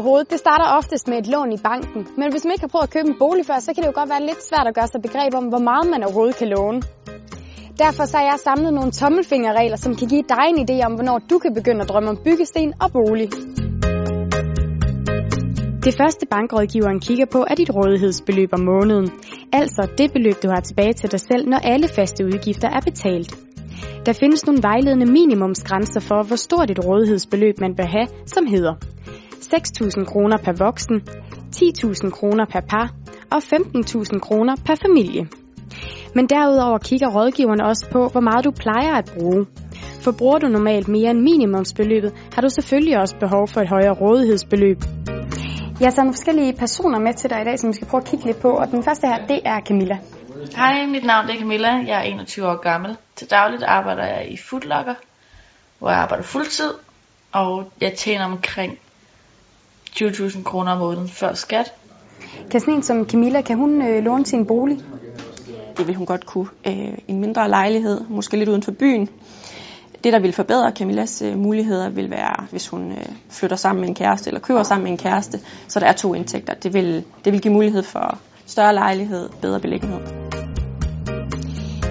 overhovedet, det starter oftest med et lån i banken. Men hvis man ikke har prøvet at købe en bolig før, så kan det jo godt være lidt svært at gøre sig begreb om, hvor meget man overhovedet kan låne. Derfor så har jeg samlet nogle tommelfingerregler, som kan give dig en idé om, hvornår du kan begynde at drømme om byggesten og bolig. Det første bankrådgiveren kigger på er dit rådighedsbeløb om måneden. Altså det beløb, du har tilbage til dig selv, når alle faste udgifter er betalt. Der findes nogle vejledende minimumsgrænser for, hvor stort et rådighedsbeløb man bør have, som hedder 6.000 kroner per voksen, 10.000 kroner per par og 15.000 kroner per familie. Men derudover kigger rådgiverne også på, hvor meget du plejer at bruge. For bruger du normalt mere end minimumsbeløbet, har du selvfølgelig også behov for et højere rådighedsbeløb. Jeg har taget nogle forskellige personer med til dig i dag, som vi skal prøve at kigge lidt på, og den første her, det er Camilla. Hej, mit navn er Camilla. Jeg er 21 år gammel. Til dagligt arbejder jeg i Foot Locker, hvor jeg arbejder fuldtid, og jeg tjener omkring 20.000 kroner om måneden før skat. Kan sådan en som Camilla, kan hun låne sin bolig? Det vil hun godt kunne. En mindre lejlighed, måske lidt uden for byen. Det, der vil forbedre Camillas muligheder, vil være, hvis hun flytter sammen med en kæreste eller køber sammen med en kæreste, så der er to indtægter. Det vil give mulighed for større lejlighed, bedre beliggenhed.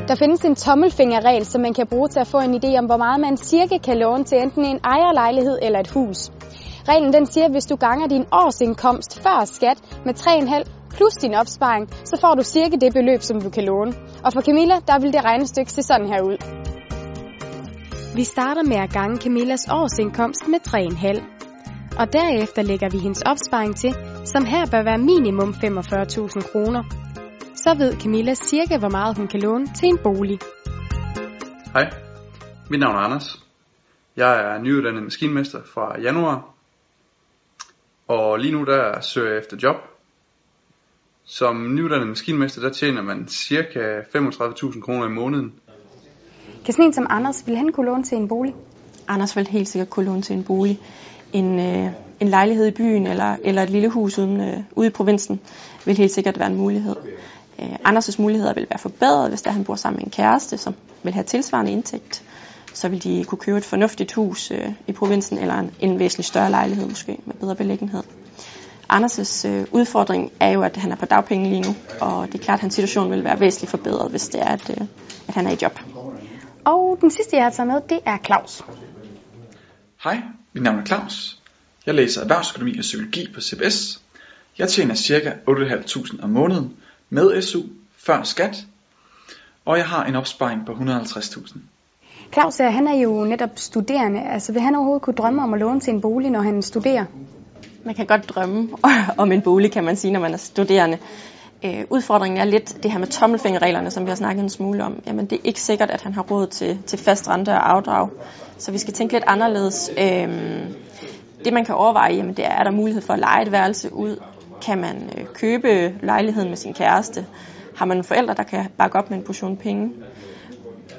Der findes en tommelfingerregel, som man kan bruge til at få en idé om, hvor meget man cirka kan låne til enten en ejerlejlighed eller et hus. Reglen den siger, at hvis du ganger din årsindkomst før skat med 3,5 plus din opsparing, så får du cirka det beløb, som du kan låne. Og for Camilla, der vil det regnestykke se sådan her ud. Vi starter med at gange Camillas årsindkomst med 3,5. Og derefter lægger vi hendes opsparing til, som her bør være minimum 45.000 kroner. Så ved Camilla cirka, hvor meget hun kan låne til en bolig. Hej, mit navn er Anders. Jeg er nyuddannet maskinmester fra januar. Og lige nu der søger jeg efter job. Som nyuddannet maskinmester, der tjener man cirka 35.000 kroner i måneden. Kan sådan en som Anders, vil han kunne låne til en bolig? Anders vil helt sikkert kunne låne til en bolig. En lejlighed i byen eller et lille hus ude i provinsen vil helt sikkert være en mulighed. Anders' muligheder vil være forbedret, hvis der han bor sammen med en kæreste, som vil have tilsvarende indtægt. Så vil de kunne købe et fornuftigt hus i provinsen eller en væsentlig større lejlighed måske med bedre beliggenhed. Anders' udfordring er jo, at han er på dagpenge lige nu, og det er klart, at hans situation vil være væsentligt forbedret, hvis det er, at han er i job. Og den sidste, jeg har taget med, det er Claus. Hej, mit navn er Claus. Jeg læser erhvervsøkonomi og psykologi på CBS. Jeg tjener ca. 8.500 om måneden med SU før skat, og jeg har en opsparing på 150.000. Claus, han er jo netop studerende. Altså, vil han overhovedet kunne drømme om at låne til en bolig, når han studerer? Man kan godt drømme om en bolig, kan man sige, når man er studerende. Udfordringen er lidt det her med tommelfingerreglerne, som vi har snakket en smule om. Jamen, det er ikke sikkert, at han har råd til fast rente og afdrag, så vi skal tænke lidt anderledes. Det man kan overveje, jamen, det er der mulighed for at leje et værelse ud? Kan man købe lejligheden med sin kæreste? Har man forældre, der kan bakke op med en portion penge?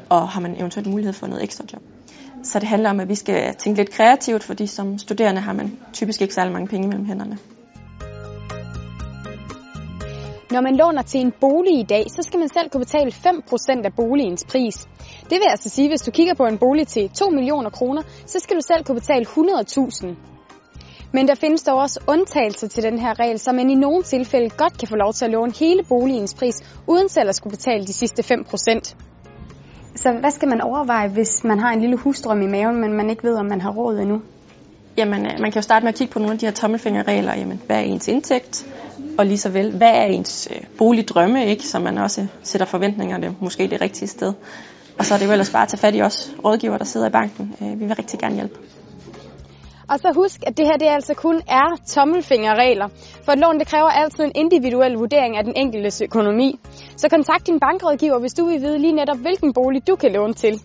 Og har man eventuelt mulighed for noget ekstra job? Så det handler om, at vi skal tænke lidt kreativt, fordi som studerende har man typisk ikke særlig mange penge mellem hænderne. Når man låner til en bolig i dag, så skal man selv kunne betale 5% af boligens pris. Det vil altså sige, at hvis du kigger på en bolig til 2 millioner kroner, så skal du selv kunne betale 100.000. Men der findes dog også undtagelser til den her regel, så man i nogle tilfælde godt kan få lov til at låne hele boligens pris, uden selv at skulle betale de sidste 5%. Så hvad skal man overveje, hvis man har en lille husdrøm i maven, men man ikke ved, om man har råd endnu? Jamen, man kan jo starte med at kigge på nogle af de her tommelfingerregler. Jamen, hvad er ens indtægt? Og lige så vel, hvad er ens boligdrømme, ikke? Så man også sætter forventningerne måske det rigtige sted. Og så er det jo ellers bare at tage fat i os rådgiver, der sidder i banken. Vi vil rigtig gerne hjælpe. Og så husk, at det her det altså kun er tommelfingerregler. For et lån det kræver altid en individuel vurdering af den enkeltes økonomi. Så kontakt din bankrådgiver, hvis du vil vide lige netop, hvilken bolig du kan låne til.